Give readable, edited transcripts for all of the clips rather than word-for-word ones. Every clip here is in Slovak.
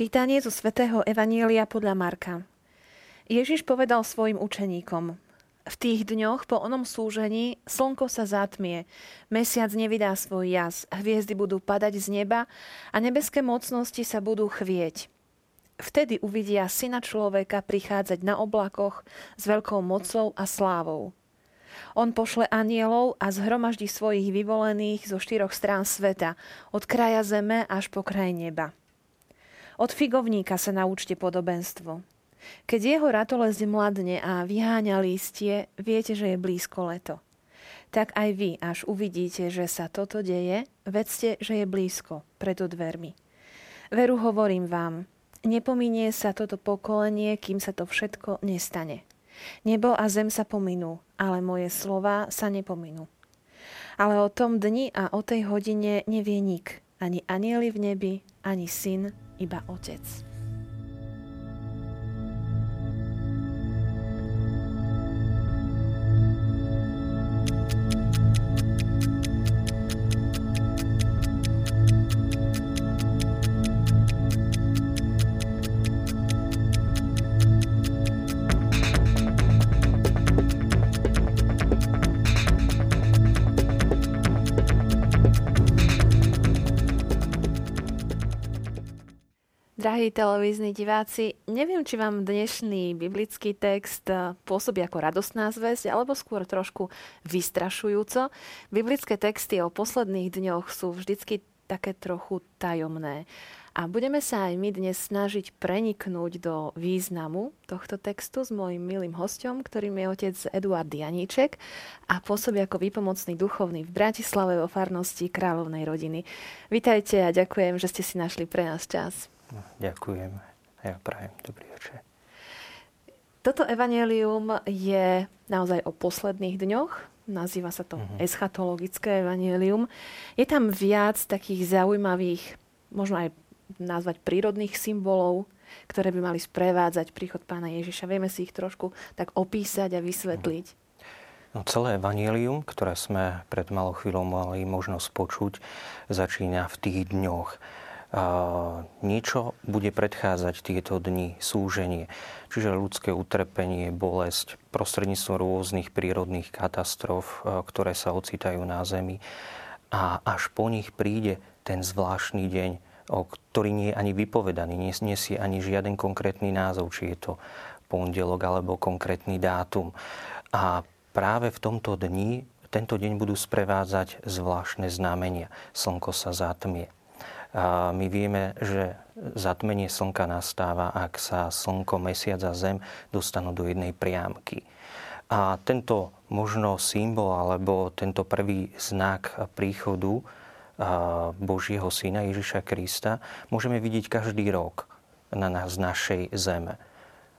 Čítanie zo svätého Evanielia podľa Marka. Ježiš povedal svojim učeníkom: V tých dňoch po onom súžení slnko sa zatmie, mesiac nevydá svoj jas, hviezdy budú padať z neba a nebeské mocnosti sa budú chvieť. Vtedy uvidia Syna človeka prichádzať na oblakoch s veľkou mocou a slávou. On pošle anielov a zhromaždí svojich vyvolených zo štyroch strán sveta, od kraja zeme až po kraj neba. Od figovníka sa naučte podobenstvo. Keď jeho ratolesť mladne a vyháňa lístie, viete, že je blízko leto. Tak aj vy, až uvidíte, že sa toto deje, vedzte, že je blízko, preto dvermi. Veru hovorím vám, nepominie sa toto pokolenie, kým sa to všetko nestane. Nebo a zem sa pominú, ale moje slová sa nepominú. Ale o tom dni a o tej hodine nevie nik, ani anjeli v nebi, ani Syn, iba Otec. Drahí televízni diváci, neviem, či vám dnešný biblický text pôsobí ako radostná zvesť, alebo skôr trošku vystrašujúco. Biblické texty o posledných dňoch sú vždycky také trochu tajomné. A budeme sa aj my dnes snažiť preniknúť do významu tohto textu s mojím milým hosťom, ktorým je otec Eduard Janíček a pôsobí ako výpomocný duchovný v Bratislave vo farnosti Kráľovnej rodiny. Vítajte a ďakujem, že ste si našli pre nás čas. Ďakujem a ja prajem dobrý večer. Toto evanjelium je naozaj o posledných dňoch. Nazýva sa to eschatologické evanjelium. Je tam viac takých zaujímavých, možno aj nazvať prírodných symbolov, ktoré by mali sprevádzať príchod Pána Ježiša. Vieme si ich trošku tak opísať a vysvetliť. No, celé evanjelium, ktoré sme pred malou chvíľou mali možnosť počuť, začína v tých dňoch. Niečo bude predchádzať tieto dni, súženie, čiže ľudské utrpenie, bolesť, prostredníctvom rôznych prírodných katastrof, ktoré sa ocitajú na zemi. A až po nich príde ten zvláštny deň, ktorý nie je ani vypovedaný, nesie ani žiaden konkrétny názov, či je to pondelok alebo konkrétny dátum. A práve v tomto dni, tento deň budú sprevádzať zvláštne znamenia. Slnko sa zatmie. A my vieme, že zatmenie slnka nastáva, ak sa slnko, mesiac a zem dostanú do jednej priamky. A tento možno symbol alebo tento prvý znak príchodu Božieho Syna Ježiša Krista môžeme vidieť každý rok z našej zeme.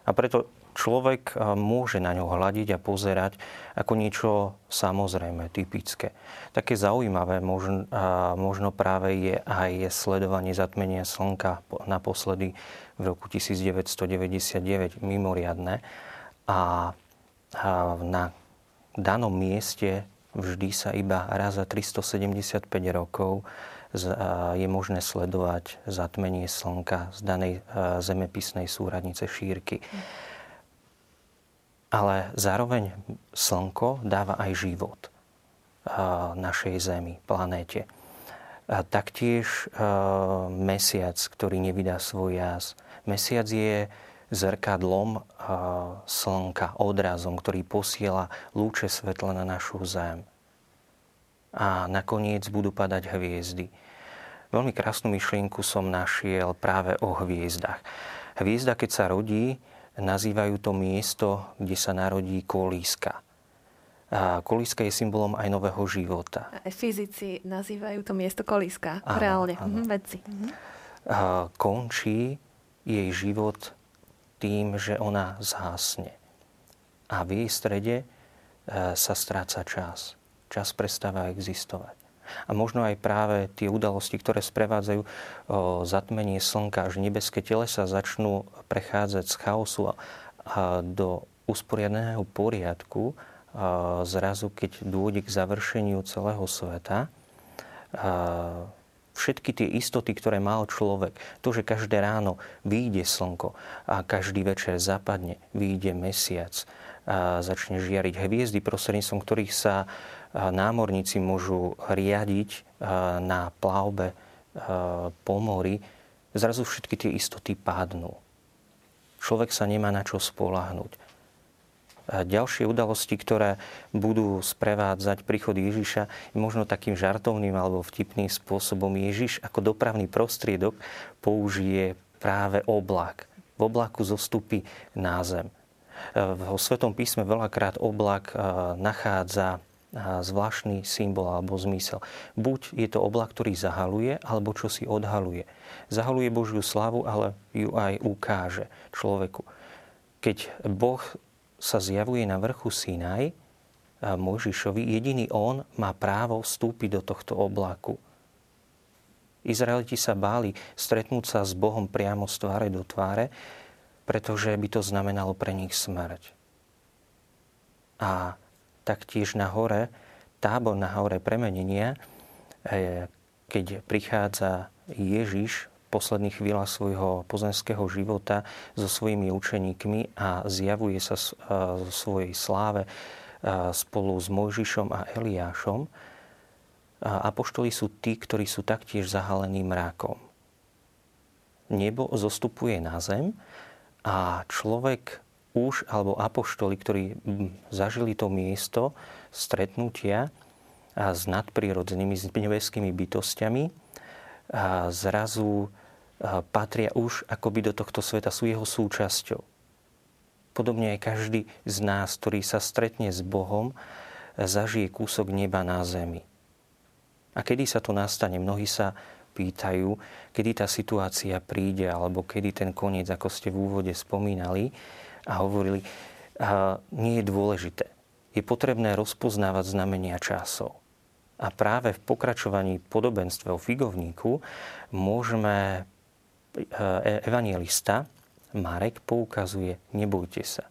A preto človek môže na ňo hľadiť a pozerať ako niečo samozrejme, typické. Také zaujímavé možno práve je aj sledovanie zatmenia slnka naposledy v roku 1999, mimoriadne. A na danom mieste vždy sa iba raz za 375 rokov je možné sledovať zatmenie slnka z danej zemepisnej súradnice šírky. Ale zároveň slnko dáva aj život našej Zemi, planéte. Taktiež mesiac, ktorý nevydá svoj jas. Mesiac je zrkadlom slnka, odrazom, ktorý posiela lúče svetla na našu Zem. A nakoniec budú padať hviezdy. Veľmi krásnu myšlienku som našiel práve o hviezdach. Hviezda, keď sa rodí, nazývajú to miesto, kde sa narodí kolíska. A kolíska je symbolom aj nového života. Fyzici nazývajú to miesto kolíska. Áno, reálne, áno. Vedci. Končí jej život tým, že ona zhasne. A v jej strede sa stráca čas. Čas prestáva existovať. A možno aj práve tie udalosti, ktoré sprevádzajú zatmenie slnka, až nebeské telesa začnú prechádzať z chaosu a do usporiadného poriadku, zrazu keď dôjde k završeniu celého sveta, všetky tie istoty, ktoré mal človek. To, že každé ráno vyjde slnko a každý večer zapadne, vyjde mesiac a začne žiariť hviezdy, prostredníctvom ktorých sa námorníci môžu riadiť na plavbe po mori. Zrazu všetky tie istoty padnú. Človek sa nemá na čo spoľahnúť. A ďalšie udalosti, ktoré budú sprevádzať príchod Ježiša, je možno takým žartovným alebo vtipným spôsobom. Ježiš ako dopravný prostriedok použije práve oblak. V oblaku zostupí na zem. Vo Svetom písme veľakrát oblak nachádza zvláštny symbol alebo zmysel. Buď je to oblak, ktorý zahaluje, alebo čo si odhaluje. Zahaluje Božiu slávu, ale ju aj ukáže človeku. Keď Boh sa zjavuje na vrchu Sinaj Mojžišovi, jediný on má právo vstúpiť do tohto oblaku. Izraeliti sa báli stretnúť sa s Bohom priamo z tváre do tváre, pretože by to znamenalo pre nich smrť. A taktiež na hore, tábor na hore premenenia, keď prichádza Ježiš posledných chvíľach svojho pozemského života so svojimi učeníkmi a zjavuje sa zo svojej sláve spolu s Mojžišom a Eliášom. Apoštoli sú tí, ktorí sú taktiež zahalení mrákom. Nebo zostupuje na zem a človek už, alebo apoštoli, ktorí zažili to miesto stretnutia s nadprirodzenými, s nebeskými bytostiami, zrazu patria už akoby do tohto sveta, sú jeho súčasťou. Podobne aj každý z nás, ktorý sa stretne s Bohom, zažije kúsok neba na zemi. A kedy sa to nastane? Mnohí sa pýtajú, kedy tá situácia príde, alebo kedy ten koniec, ako ste v úvode spomínali a hovorili, nie je dôležité. Je potrebné rozpoznávať znamenia časov. A práve v pokračovaní podobenstva o figovníku môžeme evanjelista Marek poukazuje, nebojte sa.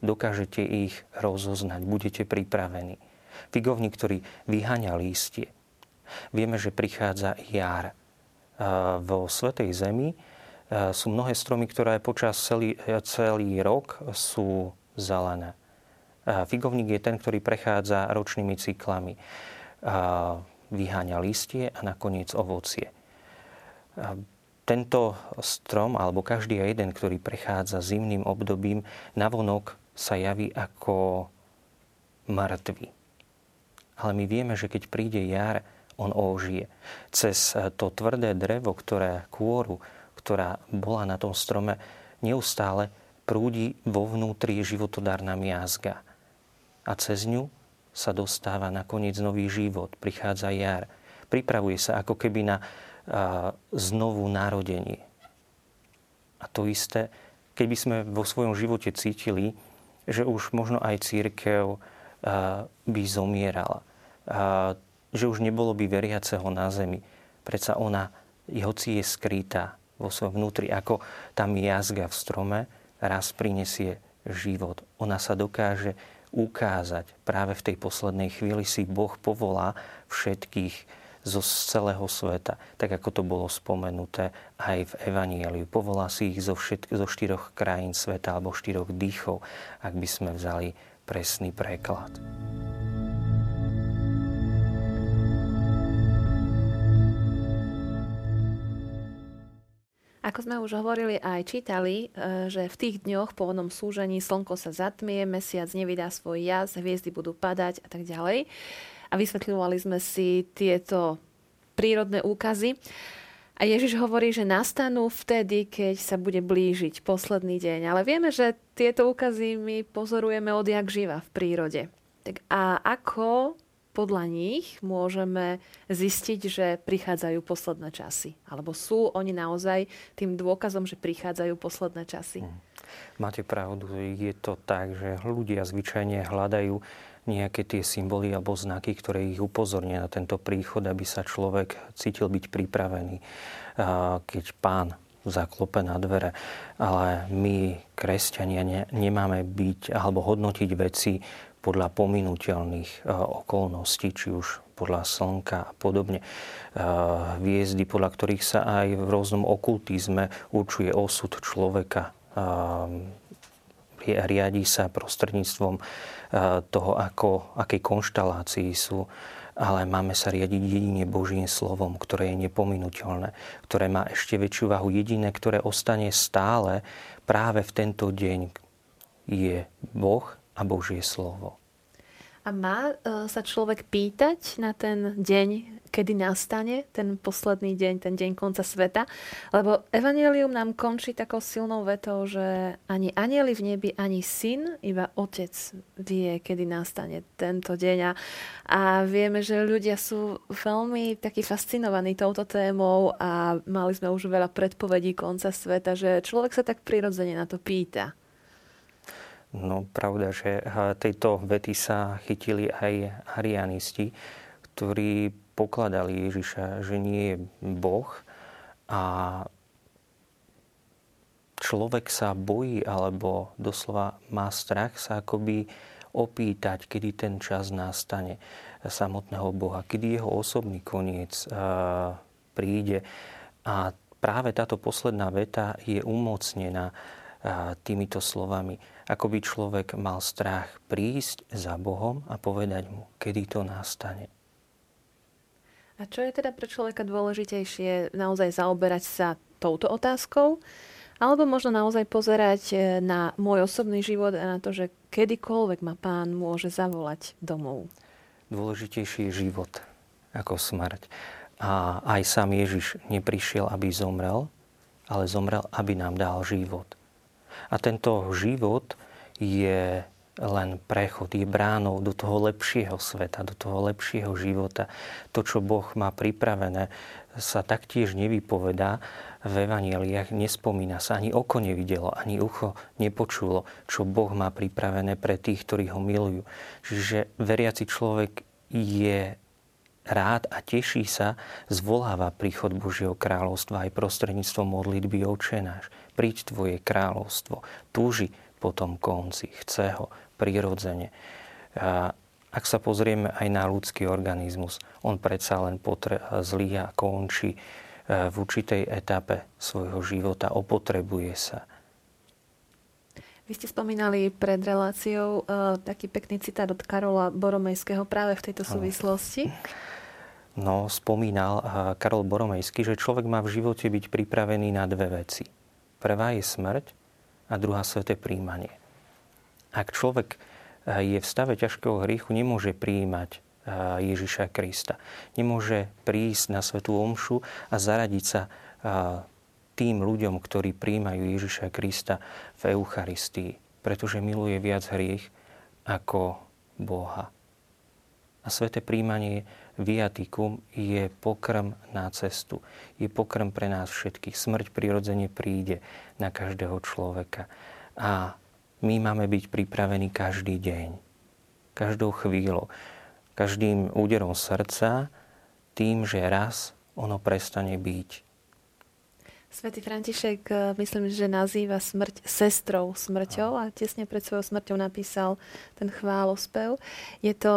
Dokážete ich rozoznať, budete pripravení. Figovník, ktorý vyháňa lístie. Vieme, že prichádza jar. Vo Svätej Zemi sú mnohé stromy, ktoré počas celý rok sú zelené. Figovník je ten, ktorý prechádza ročnými cyklami. Vyháňa listie a nakoniec ovocie. Tento strom, alebo každý jeden, ktorý prechádza zimným obdobím, navonok sa javí ako mŕtvy. Ale my vieme, že keď príde jar, on ožije. Cez to tvrdé drevo, ktorá bola na tom strome, neustále prúdi vo vnútri životodárna miazga. A cez ňu sa dostáva nakoniec nový život, prichádza jar. Pripravuje sa ako keby na znovu narodenie. A to isté, keby sme vo svojom živote cítili, že už možno aj cirkev by zomierala. Že už nebolo by veriaceho na zemi. Predsa ona, hoci je skrytá vo svojom vnútri, ako tá miazga v strome, raz prinesie život. Ona sa dokáže ukázať. Práve v tej poslednej chvíli si Boh povolá všetkých zo celého sveta. Tak ako to bolo spomenuté aj v Evanjeliu. Povolá si ich zo štyroch krajín sveta alebo štyroch dýchov, ak by sme vzali presný preklad. Ako sme už hovorili a aj čítali, že v tých dňoch po onom súžení slnko sa zatmie, mesiac nevydá svoj jas, hviezdy budú padať a tak ďalej. A vysvetľovali sme si tieto prírodné úkazy. A Ježiš hovorí, že nastanú vtedy, keď sa bude blížiť posledný deň. Ale vieme, že tieto úkazy my pozorujeme odjak živa v prírode. Tak a ako podľa nich môžeme zistiť, že prichádzajú posledné časy? Alebo sú oni naozaj tým dôkazom, že prichádzajú posledné časy? Máte pravdu, je to tak, že ľudia zvyčajne hľadajú nejaké tie symboly alebo znaky, ktoré ich upozornia na tento príchod, aby sa človek cítil byť pripravený. Keď Pán zaklope na dvere. Ale my, kresťania, nemáme byť alebo hodnotiť veci podľa pominuteľných okolností, či už podľa slnka a podobne. Hviezdy, podľa ktorých sa aj v rôznom okultizme určuje osud človeka. Riadi sa prostredníctvom toho, akej konštalácii sú, ale máme sa riadiť jedine Božím slovom, ktoré je nepominuteľné, ktoré má ešte väčšiu váhu, jediné, ktoré ostane stále práve v tento deň, je Boh a Božie slovo. A má sa človek pýtať na ten deň, kedy nastane ten posledný deň, ten deň konca sveta? Lebo evanjelium nám končí takou silnou vetou, že ani anjeli v nebi, ani syn, iba otec vie, kedy nastane tento deň. A vieme, že ľudia sú veľmi takí fascinovaní touto témou a mali sme už veľa predpovedí konca sveta, že človek sa tak prirodzene na to pýta. No, pravda, že tejto vety sa chytili aj arianisti, ktorí pokladali Ježiša, že nie je Boh a človek sa bojí, alebo doslova má strach sa akoby opýtať, kedy ten čas nastane samotného Boha, kedy jeho osobný koniec príde. A práve táto posledná veta je umocnená týmito slovami. Ako by človek mal strach prísť za Bohom a povedať mu, kedy to nastane. A čo je teda pre človeka dôležitejšie? Naozaj zaoberať sa touto otázkou? Alebo možno naozaj pozerať na môj osobný život a na to, že kedykoľvek ma Pán môže zavolať domov? Dôležitejší je život ako smrť. A aj sám Ježiš neprišiel, aby zomrel, ale zomrel, aby nám dal život. A tento život je len prechod, je bránou do toho lepšieho sveta, do toho lepšieho života. To, čo Boh má pripravené, sa taktiež nevypovedá v evanjeliách, nespomína sa, ani oko nevidelo, ani ucho nepočulo, čo Boh má pripravené pre tých, ktorí ho milujú. Čiže veriaci človek je rád a teší sa, zvoláva príchod Božieho kráľovstva aj prostredníctvom modlitby Otče náš. Príď tvoje kráľovstvo. Túži po tom konci. Chce ho prirodzene. Ak sa pozrieme aj na ľudský organizmus, on predsa len zlyhá a končí v určitej etape svojho života. Opotrebuje sa. Vy ste spomínali pred reláciou taký pekný citát od Karola Boromejského práve v tejto súvislosti. No, spomínal Karol Boromejský, že človek má v živote byť pripravený na dve veci. Prvá je smrť a druhá sveté príjmanie. Ak človek je v stave ťažkého hriechu, nemôže prijímať Ježiša Krista. Nemôže prísť na svätú omšu a zaradiť sa tým ľuďom, ktorí prijímajú Ježiša Krista v Eucharistii, pretože miluje viac hriech ako Boha. A sväté prijímanie, viatikum, je pokrm na cestu. Je pokrm pre nás všetkých. Smrť prirodzene príde na každého človeka. A my máme byť pripravení každý deň, každou chvíľou, každým úderom srdca, tým, že raz ono prestane byť. Svätý František, myslím, že nazýva smrť sestrou smrťou a tesne pred svojou smrťou napísal ten chválospev. Je to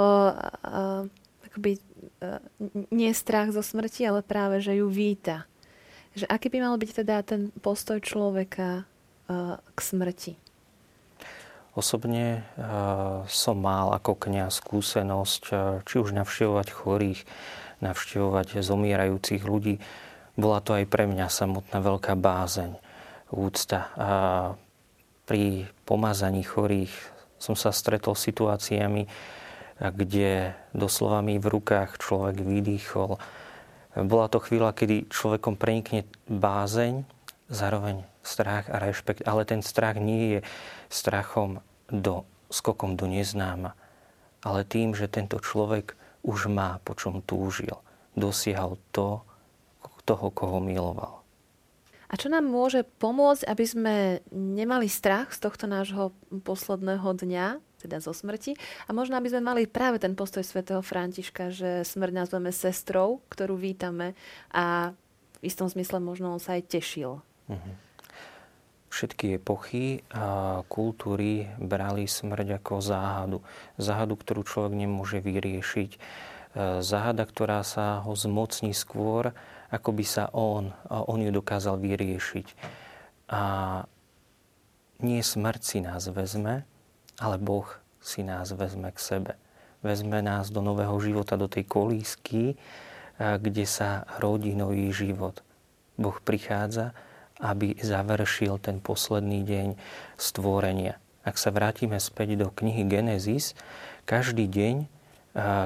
akoby nie strach zo smrti, ale práve, že ju víta. Že aký by mal byť teda ten postoj človeka k smrti? Osobne som mal ako kňaz skúsenosť, či už navštevovať chorých, navštevovať zomierajúcich ľudí. Bola to aj pre mňa samotná veľká bázeň, úcta. A pri pomazaní chorých som sa stretol s situáciami, kde doslova mi v rukách človek vydýchol. Bola to chvíľa, kedy človekom prenikne bázeň, zároveň strach a rešpekt. Ale ten strach nie je skokom do neznáma, ale tým, že tento človek už má, po čom túžil. Dosiahol toho, koho miloval. A čo nám môže pomôcť, aby sme nemali strach z tohto nášho posledného dňa, teda zo smrti, a možno aby sme mali práve ten postoj svätého Františka, že smrť nazveme sestrou, ktorú vítame a v istom zmysle možno on sa aj tešil. Všetky epochy a kultúry brali smrť ako záhadu. Záhadu, ktorú človek nemôže vyriešiť. záhada, ktorá sa ho zmocní skôr, ako by sa on ju dokázal vyriešiť. A nie smrť si nás vezme, ale Boh si nás vezme k sebe. Vezme nás do nového života, do tej kolísky, kde sa rodí nový život. Boh prichádza, aby završil ten posledný deň stvorenia. Ak sa vrátime späť do knihy Genesis, každý deň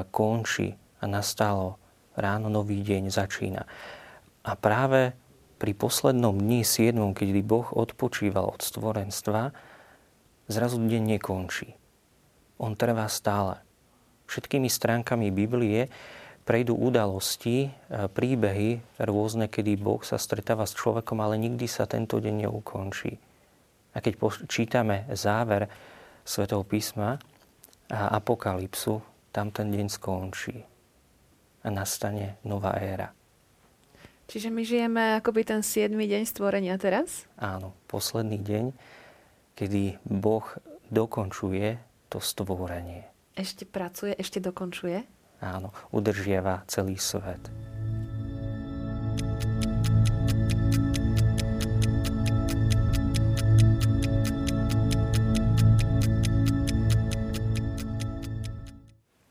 končí a nastalo ráno, nový deň začína. A práve pri poslednom dni 7, keď Boh odpočíval od stvorenstva, zrazu deň nekončí. On trvá stále. Všetkými stránkami Biblie prejdú udalosti, príbehy rôzne, kedy Boh sa stretáva s človekom, ale nikdy sa tento deň neukončí. A keď čítame záver Svätého písma a Apokalypsu, tam ten deň skončí a nastane nová éra. Čiže my žijeme akoby ten 7. deň stvorenia teraz? Áno, posledný deň, kedy Boh dokončuje to stvorenie. Ešte pracuje, ešte dokončuje? Áno, udržiava celý svet.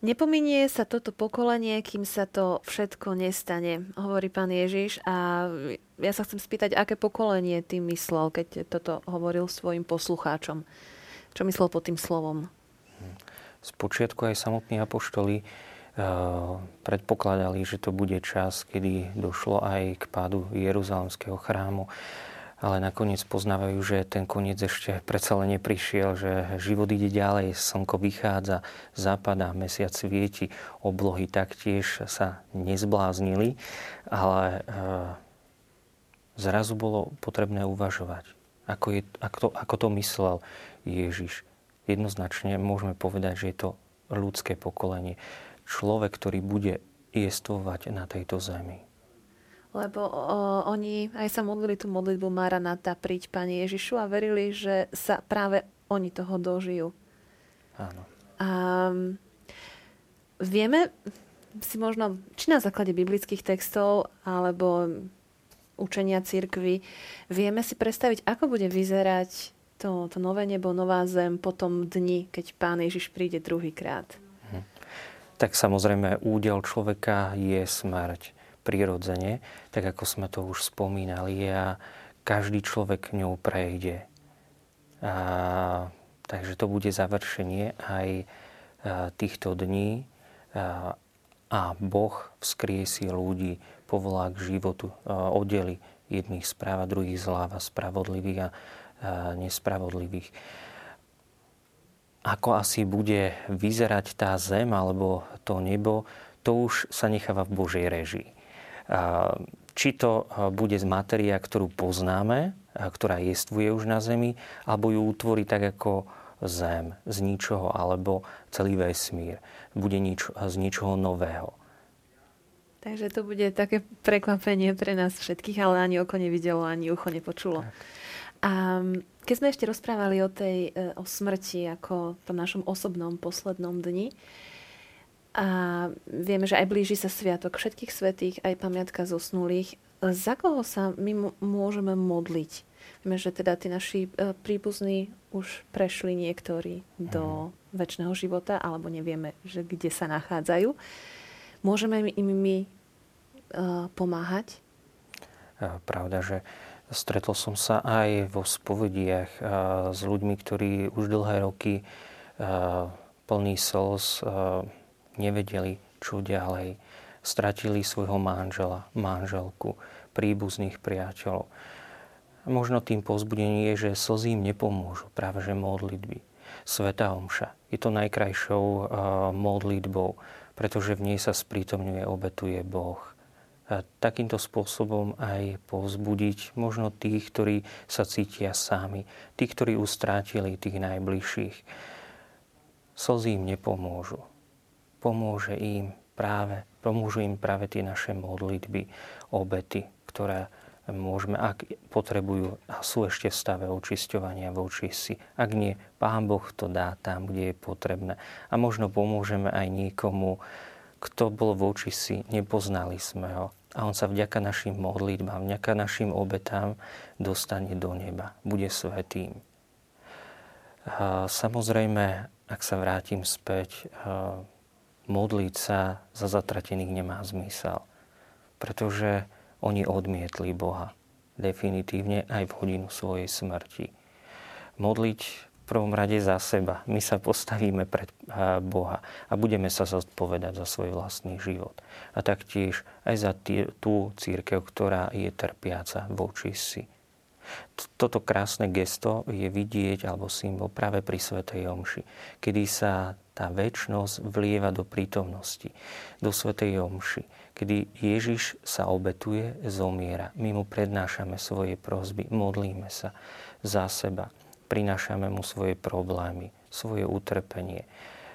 Nepominie sa toto pokolenie, kým sa to všetko nestane, hovorí Pán Ježiš. A ja sa chcem spýtať, aké pokolenie tým myslel, keď toto hovoril svojim poslucháčom. Čo myslel pod tým slovom? Spočiatku aj samotní apoštoli predpokladali, že to bude čas, kedy došlo aj k pádu Jeruzalemského chrámu. Ale nakoniec poznávajú, že ten koniec ešte predsa len neprišiel, že život ide ďalej, slnko vychádza, zapadá, mesiac svieti, oblohy taktiež sa nezbláznili, ale zrazu bolo potrebné uvažovať, ako to myslel Ježiš. Jednoznačne môžeme povedať, že je to ľudské pokolenie. Človek, ktorý bude jestvovať na tejto zemi. Lebo oni aj sa modlili tú modlitbu Maranáta, príď Pane Ježišu, a verili, že sa práve oni toho dožijú. Áno. A vieme si možno, či na základe biblických textov, alebo učenia cirkvi, vieme si predstaviť, ako bude vyzerať to nové nebo, nová zem po tom dni, keď Pán Ježiš príde druhýkrát. Tak samozrejme, údel človeka je smrť. Prirodzene, tak ako sme to už spomínali, a každý človek ňou prejde. Takže to bude završenie aj týchto dní a Boh vzkriesí ľudí, povolá k životu, oddeli jedných správ a druhých zláva, spravodlivých a nespravodlivých. Ako asi bude vyzerať tá zem alebo to nebo, to už sa necháva v Božej režii. Či to bude z matéria, ktorú poznáme, ktorá jestvuje už na Zemi, alebo ju utvorí tak ako Zem z ničoho, alebo celý vesmír bude z ničoho nového. Takže to bude také prekvapenie pre nás všetkých, ale ani oko nevidelo, ani ucho nepočulo. Tak. A keď sme ešte rozprávali o smrti ako v našom osobnom poslednom dni, a vieme, že aj blíži sa Sviatok všetkých svätých, aj pamiatka zosnulých. Za koho sa my môžeme modliť? Vieme, že teda tí naši príbuzní už prešli niektorí do večného života, alebo nevieme, že kde sa nachádzajú. Môžeme im my pomáhať? Pravda, že stretol som sa aj vo spovediach s ľuďmi, ktorí už dlhé roky plný slz nevedeli, čo ďalej. Stratili svojho manžela, manželku, príbuzných priateľov. Možno tým povzbudenie je, že slzy im nepomôžu, práve že modlitby. Svätá omša je to najkrajšou modlitbou, pretože v nej sa sprítomňuje, obetuje Boh. A takýmto spôsobom aj povzbudiť možno tých, ktorí sa cítia sami, tí, ktorí ustrátili tých najbližších. Slzy im nepomôžu. Pomôžu im práve tie naše modlitby, obety, ktoré môžeme, ak potrebujú a sú ešte v stave očisťovania voči si. Ak nie, Pán Boh to dá tam, kde je potrebné. A možno pomôžeme aj niekomu, kto bol voči si, nepoznali sme ho. A on sa vďaka našim modlitbám, vďaka našim obetám dostane do neba. Bude svätým. Samozrejme, ak sa vrátim späť, modliť sa za zatratených nemá zmysel. Pretože oni odmietli Boha. Definitívne aj v hodinu svojej smrti. Modliť v prvom rade za seba. My sa postavíme pred Boha a budeme sa zodpovedať za svoj vlastný život. A taktiež aj za tú cirkev, ktorá je trpiaca voči si. Toto krásne gesto je vidieť alebo symbol práve pri svätej omši, kedy sa tá večnosť vlieva do prítomnosti, do svätej omši, kedy Ježiš sa obetuje, zomiera. My mu prednášame svoje prosby, modlíme sa za seba, prinášame mu svoje problémy, svoje utrpenie,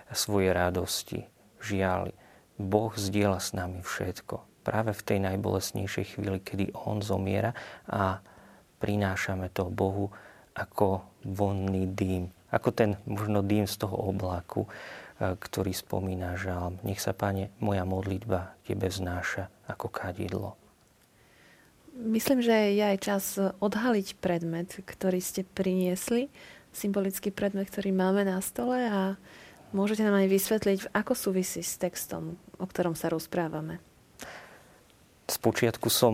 svoje radosti, žialy. Boh zdieľa s nami všetko. Práve v tej najbolesnejšej chvíli, kedy on zomiera a prinášame to Bohu ako vonný dým. Ako ten možno dým z toho oblaku, ktorý spomína žalm. Nech sa, Pane, moja modlitba Tebe vznáša ako kadidlo. Myslím, že je aj čas odhaliť predmet, ktorý ste priniesli. Symbolický predmet, ktorý máme na stole a môžete nám aj vysvetliť, ako súvisí s textom, o ktorom sa rozprávame. Spočiatku som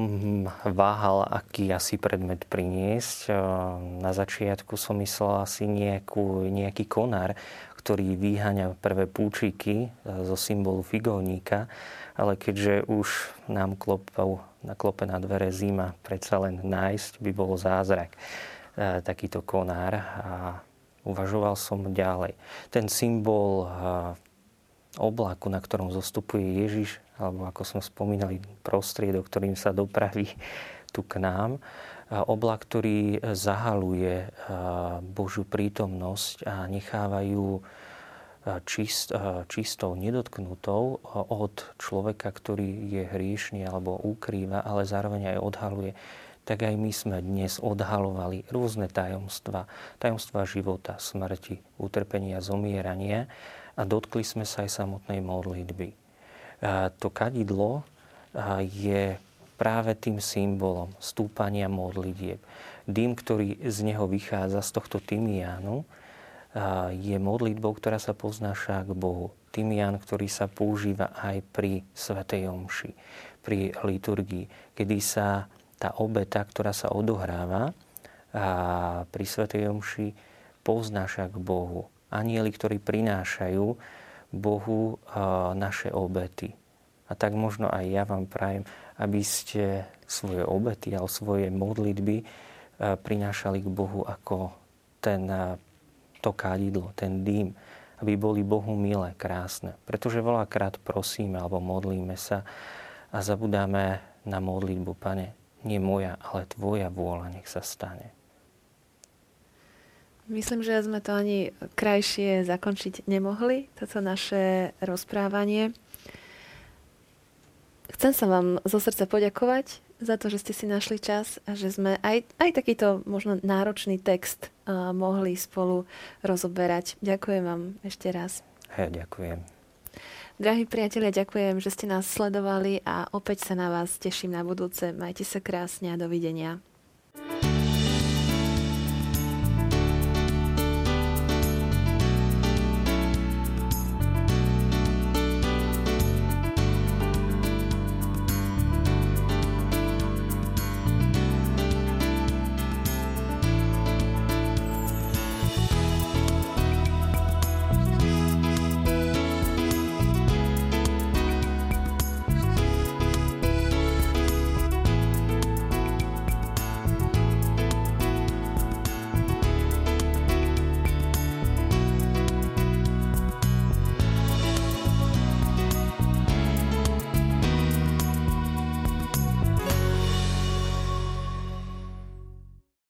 váhal, aký asi predmet priniesť. Na začiatku som myslel asi nejaký konár, ktorý vyháňa prvé púčiky zo symbolu figovníka, ale keďže už nám klope na dvere zima, predsa len nájsť by bolo zázrak takýto konár a uvažoval som ďalej. Ten symbol oblaku, na ktorom zostupuje Ježiš, alebo ako sme spomínali, prostriedok, ktorým sa dopraví tu k nám. Oblak, ktorý zahaluje Božiu prítomnosť a nechávajú čistou, nedotknutou od človeka, ktorý je hriešný alebo ukrýva, ale zároveň aj odhaluje. Tak aj my sme dnes odhalovali rôzne tajomstva života, smrti, utrpenia, zomierania a dotkli sme sa aj samotnej modlitby. To kadidlo je práve tým symbolom stúpania modlitieb. Dým, ktorý z neho vychádza, z tohto tymiánu, je modlitbou, ktorá sa poznáša k Bohu. Tymián, ktorý sa používa aj pri svätej omši, pri liturgii, kedy sa tá obeta, ktorá sa odohráva pri svätej omši, poznáša k Bohu. Anjeli, ktorí prinášajú Bohu naše obety. A tak možno aj ja vám prajem, aby ste svoje obety a svoje modlitby prinášali k Bohu ako to kadidlo, ten dým, aby boli Bohu milé, krásne. Pretože veľakrát prosíme alebo modlíme sa a zabudáme na modlitbu. Pane, nie moja, ale Tvoja vôľa nech sa stane. Myslím, že sme to ani krajšie zakončiť nemohli, toto naše rozprávanie. Chcem sa vám zo srdca poďakovať za to, že ste si našli čas a že sme aj takýto možno náročný text mohli spolu rozoberať. Ďakujem vám ešte raz. Ďakujem. Drahí priatelia, ďakujem, že ste nás sledovali a opäť sa na vás teším na budúce. Majte sa krásne a dovidenia.